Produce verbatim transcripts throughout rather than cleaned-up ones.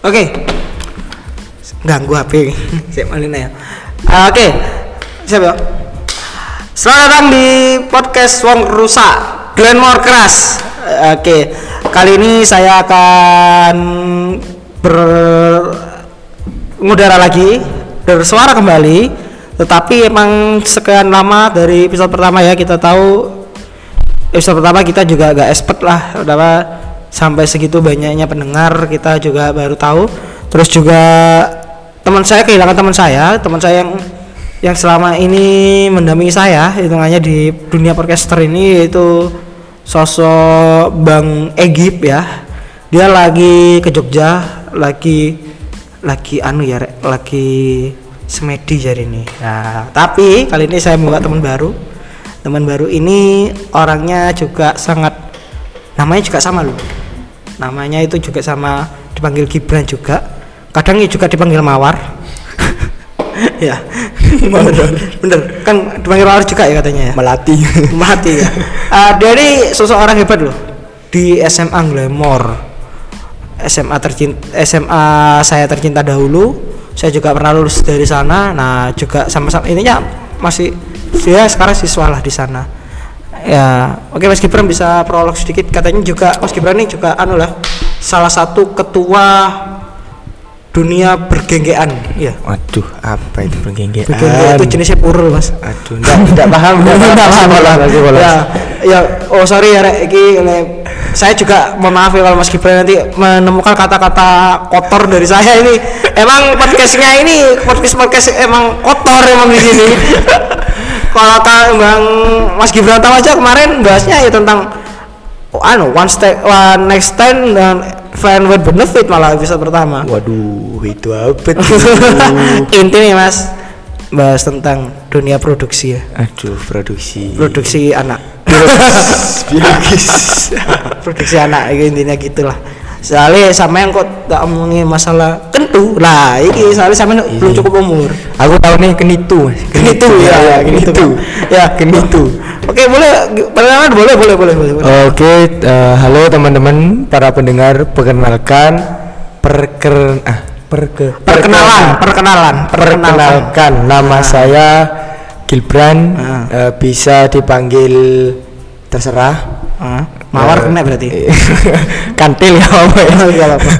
Oke, ganggu H P. Saya malin ya. Oke, okay. Siapa? Selamat datang di podcast Wong Rusak, Glenmore Keras. Oke, okay. Kali ini saya akan berngudara lagi, bersuara kembali. Tetapi emang sekian lama dari episode pertama ya, kita tahu episode pertama kita juga agak expert lah, udah sampai segitu banyaknya pendengar, kita juga baru tahu. Terus juga teman saya kehilangan teman saya, teman saya yang yang selama ini mendampingi saya hitungannya di dunia podcaster ini, yaitu sosok Bang Egip ya. Dia lagi ke Jogja, lagi lagi anu ya, lagi semedi jadi ini. Nah, tapi kali ini saya buka teman baru. Teman baru ini orangnya juga sangat, namanya juga sama loh. Namanya itu juga sama, dipanggil Gibran juga. Kadang juga dipanggil Mawar. Ya. Mawar. Bener. Kan dipanggil Mawar juga ya katanya ya. Melati. Melati ya. Uh, dia ini seseorang hebat loh. Di S M A Glenmore. S M A tercinta, S M A saya tercinta dahulu. Saya juga pernah lulus dari sana. Nah, juga sama-sama ininya masih dia sekarang siswalah di sana. Ya, oke Mas Gibran bisa prolog sedikit. Katanya juga Mas Gibran ini juga anu lah, salah satu ketua dunia bergenggean ya. Waduh, apa itu bergenggean? Bergenggean itu jenisnya purul mas. Aduh, tidak paham, tidak paham lah. Ya, ya, oh sorry ya, ini saya juga mohon maaf ya kalau Mas Gibran nanti menemukan kata-kata kotor dari saya ini. Emang podcastnya ini podcast podcast emang kotor emang di sini. Kalau Bang Mas Gibran tahu aja kemarin bahasnya ya tentang anu one step one next stand dan fan with benefit malah episode pertama. Waduh, itu apa itu? Intinya mas bahas tentang dunia produksi ya. Aduh, produksi. Produksi anak. Biologis. Produksi anak intinya gitulah. Soalnya sama yang kok tak omongin masalah kentu lah, ini soalnya sama yang belum cukup umur. Aku tahu nih kenitu, kenitu ya, kenitu, ya kenitu. Oke boleh, perkenalan boleh boleh boleh boleh. Oke, uh, halo teman-teman para pendengar, perkenalkan, perker, ah perke, perkenalan, perkenalan, perkenalkan, nama saya Gibran, uh, bisa dipanggil terserah. Uh. Mawar uh, kena berarti. Kantil ya apa ya? Apa?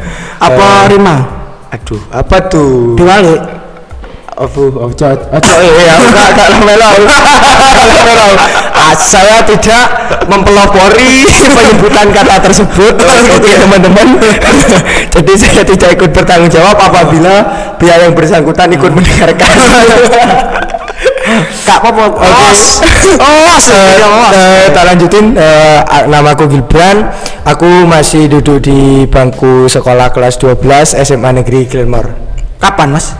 Apa uh, Rima? Aduh, apa tuh? Diwali. Aduh, ojo ojo ya, enggak enggak melo. Saya tidak mempelopori penyebutan kata tersebut, oke teman-teman. Jadi saya tidak ikut bertanggung jawab apabila pihak yang bersangkutan ikut mendengarkan. Kak Popot, os, os, kita lanjutin. Uh, nama aku Gibran, aku masih duduk di bangku sekolah kelas dua belas S M A Negeri Glenmore. Kapan mas?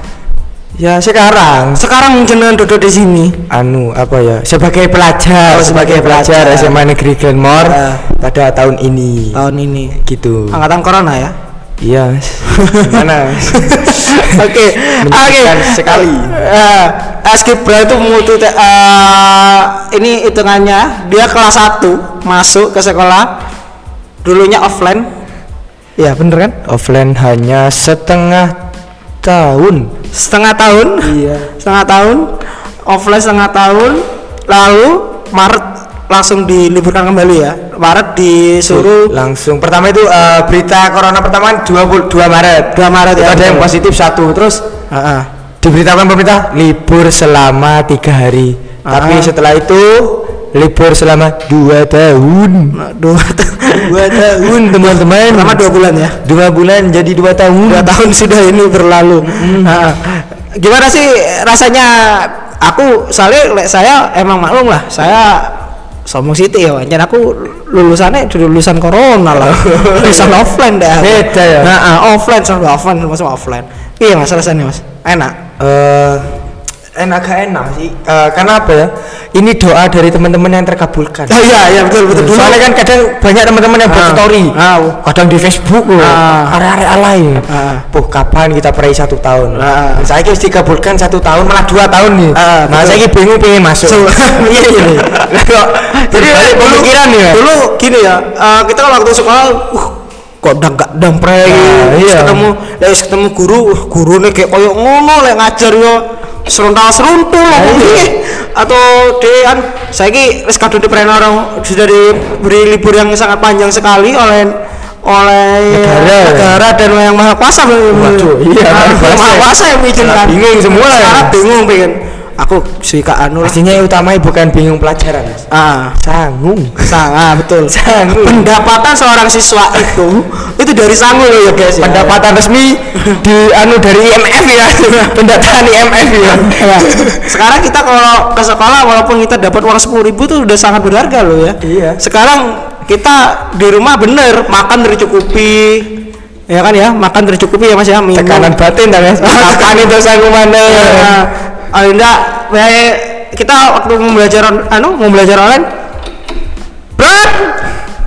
Ya sekarang. Sekarang jenengan duduk di sini. Anu apa ya? Sebagai pelajar, oh, sebagai pelajar, pelajar S M A Negeri Glenmore uh, pada tahun ini. Tahun ini, gitu. Angkatan corona ya? Iya. Mana? Oke, oke. Sekali. Uh, Mas Gibran itu multi uh, ini hitungannya dia kelas satu masuk ke sekolah dulunya offline ya, bener kan? Offline hanya setengah tahun setengah tahun iya setengah tahun offline setengah tahun lalu Maret langsung diliburkan kembali ya. Maret disuruh langsung pertama itu uh, berita corona pertama dua puluh dua Maret ya, ada yang positif satu terus uh-uh. diberitakan pemerintah libur selama tiga hari, ah. tapi setelah itu libur selama dua tahun. Dua, ta- dua tahun teman-teman. Selama dua bulan ya. Dua bulan jadi dua tahun. Dua tahun sudah ini berlalu. Mm. Nah, gimana sih rasanya? Aku soalnya saya emang maklum lah. Saya sombong siti ya. Jadi aku lulusannya lulusan corona lah. Lulusan offline dah. Beda ya. Nah, uh, offline sama offline sama offline. Iya mas, rasanya mas. Enak. Uh, enak gak enak sih uh, karena apa ya, ini doa dari teman-teman yang terkabulkan. Oh iya iya betul betul, betul. Soalnya kan kadang banyak teman-teman yang buat uh, story uh, kadang di Facebook loh uh, area-area alay uh, puh kapan kita peraih satu tahun uh, saya harus dikabulkan satu tahun malah dua tahun nih uh, nah saya bingung pengen masuk so, iya iya jadi pemikiran ya dulu gini ya uh, kita kalau waktu sekolah uh, kok udah gak damprei nah, iya. ketemu lek ketemu guru uh, gurune kayak koyo ngono lek ngajar yo seruntal-seruntul nah, iya. atau dean saiki wis kadung dipreno sudah diberi libur yang sangat panjang sekali oleh oleh negara, negara dan yang maha kuasa. Waduh, iya nah, maha kuasa yang mengizinkan. Bingung semua ya, bingung pengen aku si Kak Anul pastinya utamanya bukan bingung pelajaran mas. ah sanggung sang ah betul sanggung pendapatan seorang siswa itu itu dari sanggung ya guys ya. Pendapatan resmi di anu dari I M F ya pendataan I M F ya. Nah, sekarang kita kalau ke sekolah walaupun kita dapat uang sepuluh ribu tuh udah sangat berharga loh ya. Iya sekarang kita di rumah bener makan tercukupi ya kan ya makan tercukupi ya mas ya minum tekanan batin kan ya makan itu sanggung mana ya. Anda, kita waktu belajar anu mau belajar online, berat,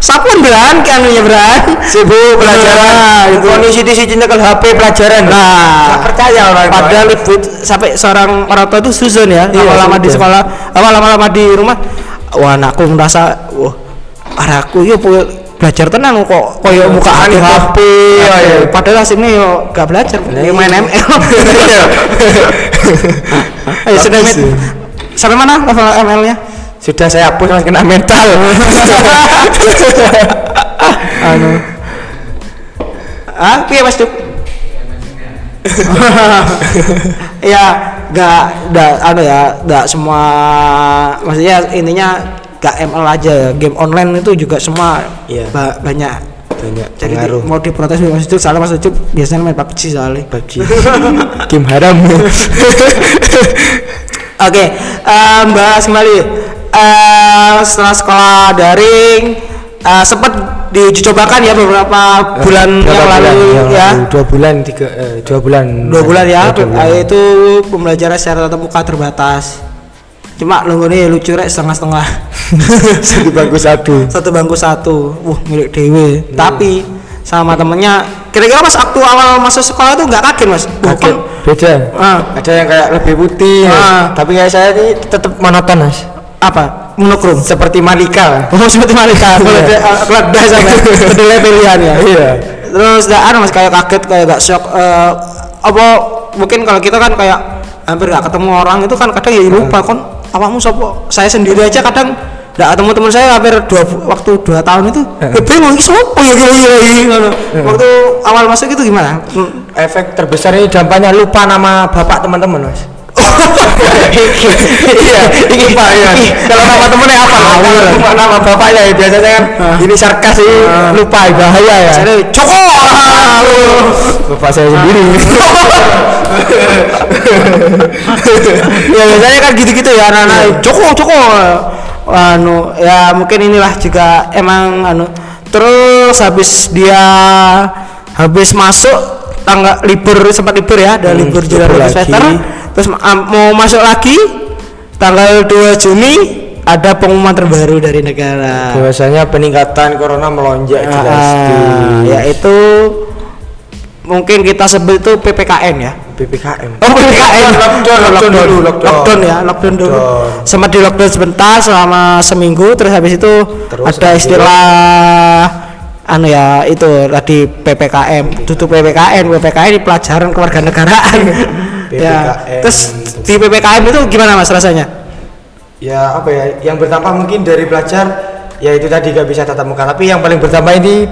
sapun beran, anunya beran, sibuk pelajaran, kondisi di sini kalau H P pelajaran, nah, percaya orang padahal libur sampai seorang orang tua itu susun ya, lama-lama di sekolah, lama-lama di rumah, wah anakku merasa, wah anakku yuk belajar tenang kok koyo mukaan di H P, padahal sini yo gak belajar, main M L. Ayo sudah met sampai mana level M L-nya? Sudah saya hapus mas kena mental. Anu. Ah, piye Mas Duk? Ya, enggak enggak anu ya, enggak semua maksudnya intinya enggak M L aja ya. Game online itu juga semua yeah. ba- banyak banyak jadi di, mau diprotes Mas Ucup salah Mas Ucup biasanya main P U B G soalnya P U B G game haram. Oke okay, um, bahas kembali uh, setelah sekolah daring uh, sempat dicobakan ya beberapa bulan uh, yang lalu bulan, ya dua bulan tiga uh, dua bulan dua bulan ya dua bulan. Uh, itu pembelajaran secara tatap muka terbatas cuma lo ini lucu rek setengah-setengah satu bangku satu satu bangku satu wah milik dewe hmm. Tapi sama temennya kira-kira mas waktu awal masuk sekolah itu nggak kaget mas? Kaget beda ah. Ada yang kayak lebih putih ah. Tapi kayak saya ini tetap monoton mas apa? Monokrom seperti Malika oh seperti Malika kelat dasar kedelai pilihannya iya terus gak ada mas kayak kaget kayak gak shock uh, apa mungkin kalau kita kan kayak hampir gak ketemu orang itu kan kadang ya lupa hmm. Kon awakmu sopo saya sendiri aja kadang nggak ketemu teman saya hampir dua waktu dua tahun itu bingung iki sopo ya waktu awal masuk itu gimana efek terbesar ini dampaknya lupa nama bapak teman-teman mas iya ini pak ya kalau nama temennya apa lupa nama bapaknya ya biasanya kan ini sarkas sih lupa bahaya ya Joko bapak saya sendiri ya biasanya kan gitu-gitu ya anak-anak Joko Joko anu ya mungkin inilah juga emang anu terus habis dia habis masuk tanggal libur sempat libur ya ada libur jalan semester terus mau masuk lagi tanggal dua Juni ada pengumuman terbaru dari negara biasanya peningkatan corona melonjak jelas yaitu mungkin kita sebut itu P P K M ya P P K M oh P P K M lockdown lockdown dulu lockdown ya lockdown dulu sempat di lockdown sebentar selama seminggu terus habis itu terus ada istilah anu ya itu tadi P P K M tutup P P K M P P K M di pelajaran kewarganegaraan ya terus di P P K M itu gimana mas rasanya ya apa ya yang bertambah mungkin dari pelajar ya itu tadi gak bisa tatap muka tapi yang paling bertambah ini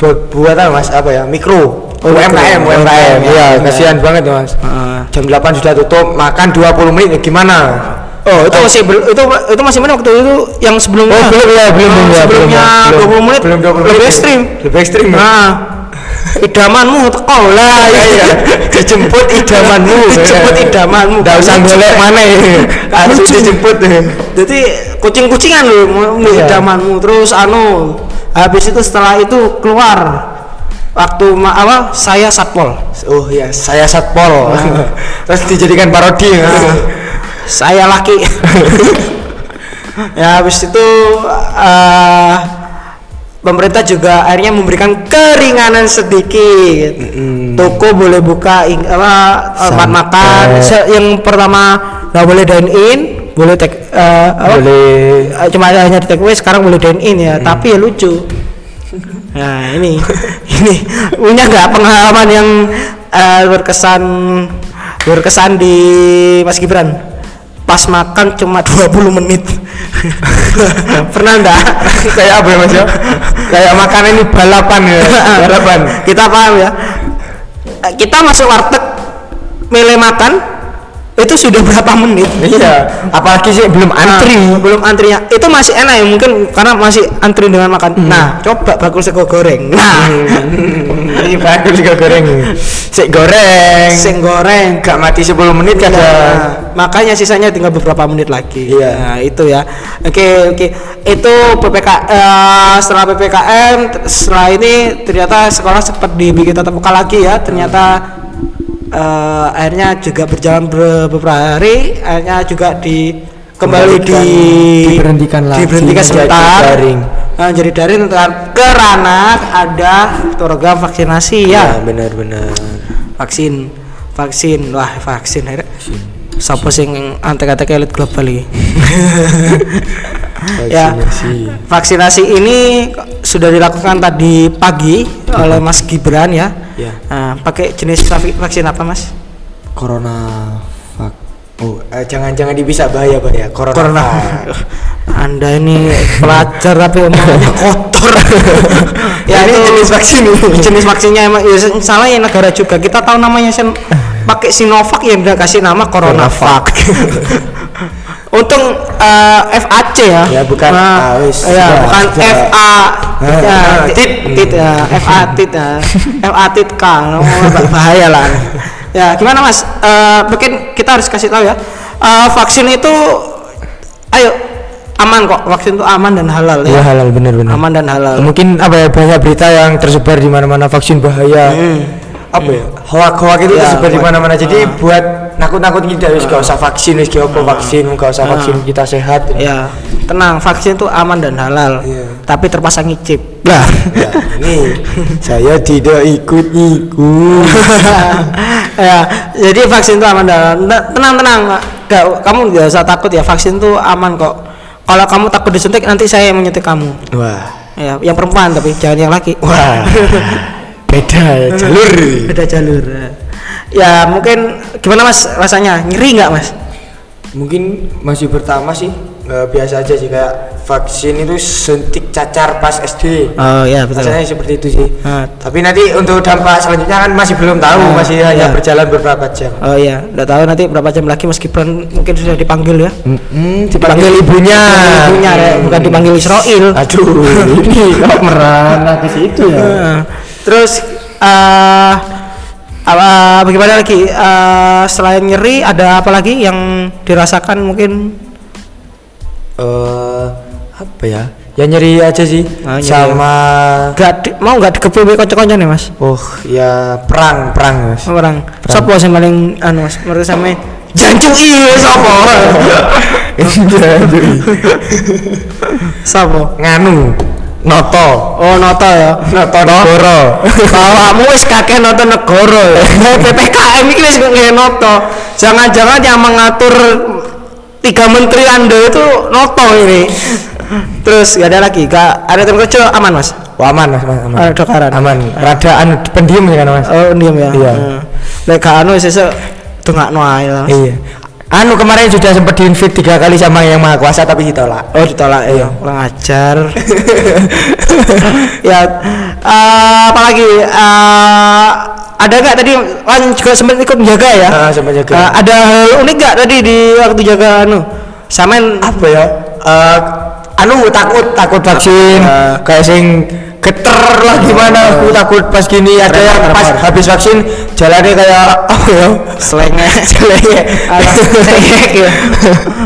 buat buatan mas apa ya mikro U M K M, U M K M, iya kasihan banget ya mas. Uh, jam delapan sudah tutup, makan dua puluh menit, gimana? Oh itu oh. masih bel- itu itu masih mana waktu itu yang sebelumnya? Oh belum ya belum belum ya sebelumnya dua puluh menit belum lebih ekstrim lebih ekstrim. Nah idamanmu teko lah iya dijemput idamanmu dijemput idamanmu nggak usah golek mana harus dijemput jadi kucing-kucingan loh idamanmu terus anu habis itu setelah itu keluar waktu ma- apa saya satpol oh ya saya satpol nah. Terus dijadikan parodi nah. Saya laki ya habis itu uh, pemerintah juga akhirnya memberikan keringanan sedikit mm-hmm. Toko boleh buka ing- apa tempat makan yang pertama nggak boleh dine in boleh take uh, boleh apa? Cuma hanya di take away sekarang boleh dine in ya mm. Tapi ya lucu Nah ini ini punya nggak pengalaman yang uh, berkesan berkesan di Mas Gibran? Pas makan cuma dua puluh menit. Pernah enggak? Kayak apa ya Mas ya? Kayak makanan ini balapan ya. Balapan. Kita paham ya. Kita masuk warteg milih makan itu sudah berapa menit? Iya, apalagi sih belum antri, nah, belum antrinya. Itu masih enak ya mungkin karena masih antri dengan makan. Hmm. Nah, coba bakul sego goreng. Nah, hmm. Ini bakul sego goreng. Sik goreng. Sik goreng gak mati sepuluh menit kan. Nah, makanya sisanya tinggal beberapa menit lagi. Iya, nah, itu ya. Oke, oke. Itu P P K uh, setelah P P K M setelah ini ternyata sekolah sempat dibikin tatap muka lagi ya. Ternyata Uh, akhirnya juga berjalan beberapa hari, akhirnya juga di kembali di diberhentikan lagi, diberhentikan sebentar, daring. Uh, jadi daring kerana ada program vaksinasi ya, ya benar-benar vaksin vaksin wah vaksin akhirnya siapa sing antek-antek elit global ini. Ya, vaksinasi ini sudah dilakukan tadi pagi hmm. oleh Mas Gibran ya. Ya. Nah, pakai jenis vaksin apa Mas? Corona vak. Oh, eh, jangan-jangan bisa bahaya Pak ya. Corona. Corona. Anda ini pelajar tapi omongannya kotor. Ya ini jenis vaksin. Jenis vaksinnya emang ya, salah ya negara juga. Kita tahu namanya sen pakai Sinovac ya udah kasih nama CoronaVac. Untung uh, F A C ya. Ya bukan nah, awis. Ya, ya bukan F A ya, tit tit ya, F A tit ya. F A tit K. Bahaya lah. Ya, gimana Mas? Uh, mungkin kita harus kasih tahu ya. Uh, vaksin itu ayo aman kok. Vaksin itu aman dan halal ya. Ya halal benar-benar. Aman dan halal. Mungkin apa ya banyak berita yang tersebar di mana-mana vaksin bahaya. Hmm. Apa ya? Hoak-hoak itu ya, tersebar di mana-mana. Jadi uh. buat nakut-nakut kita wis gak usah vaksin, wis gak usah vaksin, gak usah vaksin, kita sehat. Ya, tenang, vaksin itu aman dan halal. Yeah. Tapi terpasangi chip. Lah, ya, ini saya tidak ikut-ikut. Ya, jadi vaksin itu aman dan halal. Tenang-tenang, kamu gak usah takut ya. Vaksin itu aman kok. Kalau kamu takut disuntik, nanti saya yang menyuntik kamu. Wah. Ya, yang perempuan tapi jangan yang laki. Wah. Beda jalur. Beda jalur. Ya mungkin gimana Mas rasanya, nyeri nggak Mas? Mungkin masih pertama sih, e, biasa aja sih, kayak vaksin itu suntik cacar pas S D. Oh ya betul. Rasanya seperti itu sih. Ah. Tapi nanti untuk dampak selanjutnya kan masih belum tahu, ah, masih ya. Hanya berjalan beberapa jam. Oh iya, nggak tahu nanti berapa jam lagi Mas Gibran mungkin sudah dipanggil ya? Mm-hmm, dipanggil, dipanggil ibunya. Ibunya mm. ya, bukan dipanggil Israel. Aduh, ini kok merana ke situ ya. Ah. Terus. Uh, Uh, bagaimana lagi uh, selain nyeri ada apa lagi yang dirasakan mungkin? Uh, apa ya? Ya nyeri aja sih. Ah, nyeri. Sama nggak di, mau nggak dikepung kocok-kocok nih Mas? Oh ya perang perang Mas. Perang. perang. Sopo yang paling anu Mas? Menurut saya jancui sopo. Jancui. Sopo nganu. Noto, oh Noto ya, Noto Negoro. Kamu wis kakek Noto Negoro ya. P P K M ini wis kakek Noto. Jangan-jangan yang mengatur tiga menteri Anda itu Noto ini. Terus gak ada lagi, gak ada tim kerja aman Mas? Wah, aman Mas, aman. Aman. Dokaran. Aman. Rada anu pendiam ya kan Mas? Oh, pendiam ya. Iya. Lek gak anu sesuk dongakno ae lah. Iya. Anu kemarin sudah sempat diinvite tiga kali sama yang Maha Kuasa tapi ditolak. Oh ditolak ya, kurang ajar. Ya uh, apalagi uh, ada nggak tadi kan juga sempat ikut menjaga ya? Uh, sempat jaga. Uh, ada hal unik nggak tadi di waktu jaga anu? Samain apa ya? Uh, anu takut takut vaksin, uh, kayak sing geter lah gimana? Aku takut pas gini. Ada yang pas habis vaksin jalannya kayak apa ya? Selenge, selenge, selenge.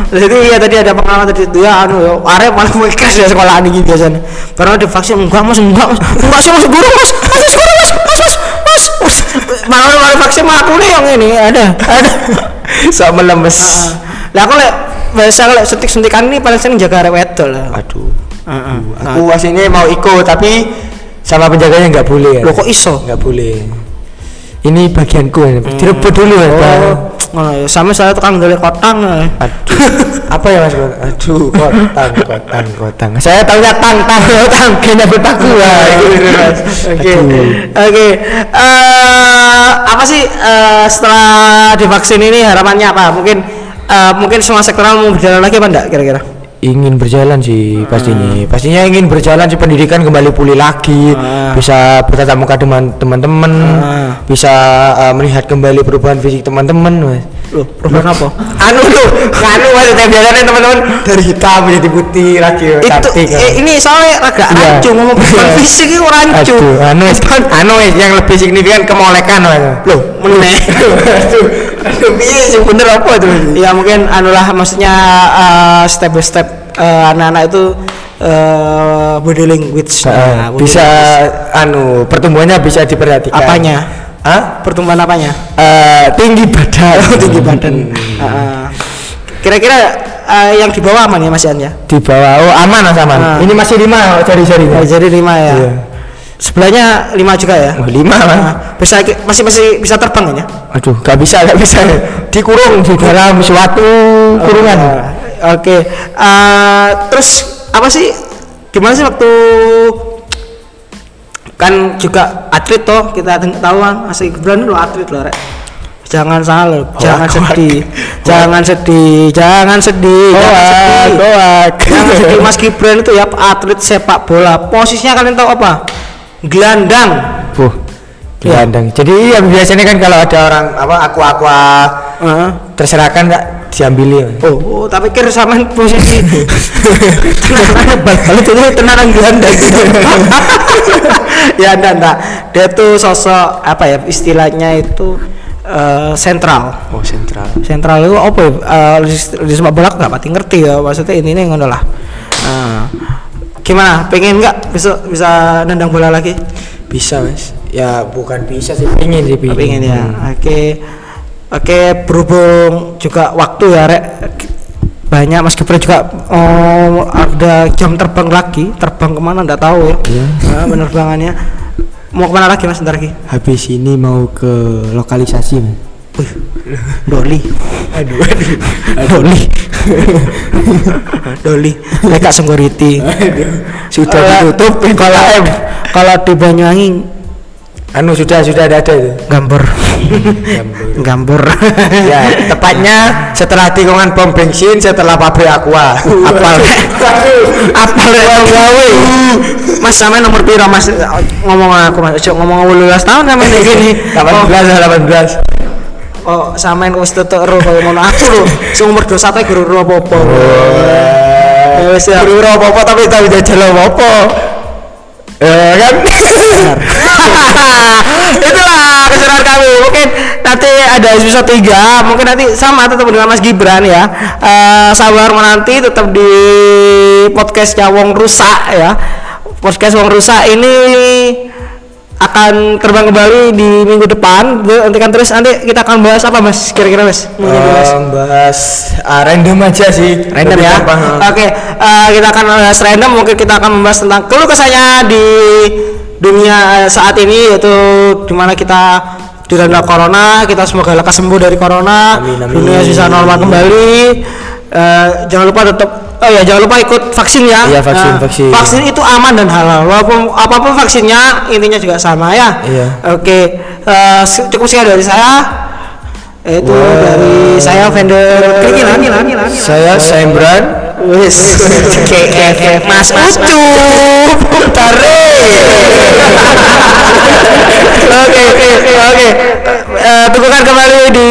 Jadi ya tadi ada pengalaman tadi itu ya, anu ya, arep malah mikres ya sekolah ini biasanya. Karena divaksin enggak Mas, enggak Mas, enggak sih Mas guru Mas, Mas guru Mas, Mas Mas Mas Mas. Malah malah vaksin aku nih yang ini ada, ada. Sama lemes. Lah aku lek biasa lek suntik-suntikan ini paling sering jaga arep wedok lah. Aduh. Uh-uh. Aku nah, aslinya mau ikut tapi sama penjaganya nggak boleh. Loh kok iso? Nggak boleh. Ini bagianku, direbut dulu ya. Oh. ngono ya. Sami saya tukang golek kotang. Aduh. Apa ya Mas? Aduh, kotang, kotang, kotang. Saya tahunya tang, tang, tang, kena betaku lah. Oke. Oke. Eh apa sih uh, setelah divaksin ini harapannya apa? Mungkin uh, mungkin semua sektoral mau berjalan lagi apa enggak kira-kira? Ingin berjalan sih pastinya, hmm. pastinya ingin berjalan sih, pendidikan kembali pulih lagi, hmm. bisa bertatap muka dengan teman-teman, hmm. bisa uh, melihat kembali perubahan fisik teman-teman, Mas. Loh, perubahan apa? Anu loh, anu maksudnya biasanya teman-teman dari hitam menjadi putih lagi. Itu eh, ini soalnya agak iya. rancu ngomong perubahan iya. fisik itu rancu. Aduh, anu, anu yang lebih signifikan kemolekan, Mas. Loh, meneh. Iya bener apa tuh? Ya mungkin anulah maksudnya uh, step by step uh, anak-anak itu uh, body language nah, body bisa language. Anu pertumbuhannya bisa diperhatikan. Apanya? Hah? Pertumbuhan apanya? Uh, tinggi badan. Tinggi badan. Hmm. Uh, kira-kira uh, yang di bawah aman ya Mas Ian ya? Di bawah oh aman Mas aman. Uh. Ini masih lima jari-jari. Oh, jari lima ya. Iya. Sebelahnya lima juga ya? Oh, lima lah. Nah, bisa masih masih bisa terbang kan ya? Aduh, gak bisa gak bisa. Dikurung di dalam suatu kurungan. Oke. Okay. Uh, terus apa sih? Gimana sih waktu kan juga atlet toh kita tahu kan masih berani lo atlet lo rek. Jangan salah, oh, jangan, sedih. jangan sedih, jangan sedih, oh, jangan sedih, oh, jangan sedih. Jangan sedih Mas Gibran itu ya atlet sepak bola. Posisinya kalian tahu apa? Gelandang. Buh, gelandang. Ya. Jadi ya, biasanya kan kalau ada orang apa aku-aku uh-huh. terserahkan nggak diambil ya. Oh, oh tapi kira sama posisi tenang balik itu tenang gelandang. Ya enggak enggak. Dia tuh sosok apa ya istilahnya itu uh, sentral. Oh sentral. Sentral itu apa? Uh, di sepak bola nggak pati ngerti ya maksudnya ini nih ngono lah. Uh. Gimana? Pengen nggak besok bisa nendang bola lagi? Bisa Mas. Ya bukan bisa sih, pengen sih pengen, pengen ya. Oke, okay. oke okay, berhubung juga waktu ya rek banyak Mas Gibran juga oh, ada jam terbang lagi, terbang kemana nggak tahu ya. Iya. Nah, penerbangannya mau kemana lagi Mas? Ntar lagi. Habis ini mau ke lokalisasi Mas. Wih, Doli, aduh, aduh, Doli, Doli, mereka Senggoriti, sudah ditutup. Kalau M, kalau di Banyuwangi, anu sudah sudah ada ada itu, Gambor, Gambor, ya tepatnya setelah tikungan pom bensin, setelah pabrik Aqua, apal, apal Gawe, Mas sama nomor piro Mas ngomong aku Mas, ngomong delapan belas tahun sama kayak gini, delapan belas, delapan belas. Oh, samain kok setetok ro kaya ngono aku lho. Sing umur dua puluh satu guru ro apa-apa. Ya wis ya. Guru ro apa-apa tapi tau jajal apa. Eh kan. Itulah keseruan kami. Mungkin nanti ada episode tiga, mungkin nanti sama tetap dengan Mas Gibran ya. Uh, sabar menanti tetap di podcast Wong Rusak ya. Podcast Wong Rusak ini akan terbang kembali di minggu depan. Nantikan terus, nanti kita akan bahas apa Mas kira-kira Mas? Um, bahas bahas uh, random aja sih, random ya. Oke, okay. uh, kita akan bahas random. Mungkin kita akan membahas tentang keluh kesahnya di dunia saat ini, yaitu dimana kita dilanda corona. Kita semoga lekas sembuh dari corona, amin, amin. Dunia bisa normal kembali. Uh, jangan lupa tetap Oh ya jangan lupa ikut vaksin ya. Iya vaksin nah, vaksin. Vaksin itu aman dan halal. Walaupun apapun vaksinnya intinya juga sama ya. Iya. Oke uh, cukup sekian dari saya. Itu wow. dari saya vendor. Kira-kira nih lah Saya Sembran. Wis. K F F Mas Mas. Cukup tarik. Oke oke oke. Tunggukan kembali di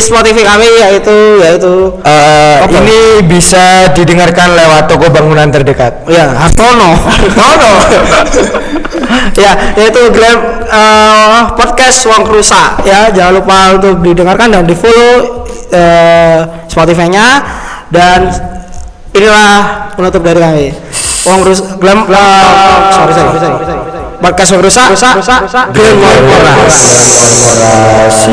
Spotify kami yaitu yaitu uh, ini bisa didengarkan lewat toko bangunan terdekat. Ya, Hartono. Hartono. Ya, yaitu Glam uh, podcast Wong Rusak ya. Jangan lupa untuk didengarkan dan di-follow uh, Spotify-nya dan inilah penutup dari kami. Wong Rusak Glam uh, sorry sorry sorry. Podcast Wong Rusak, Rusak, Glam Moras.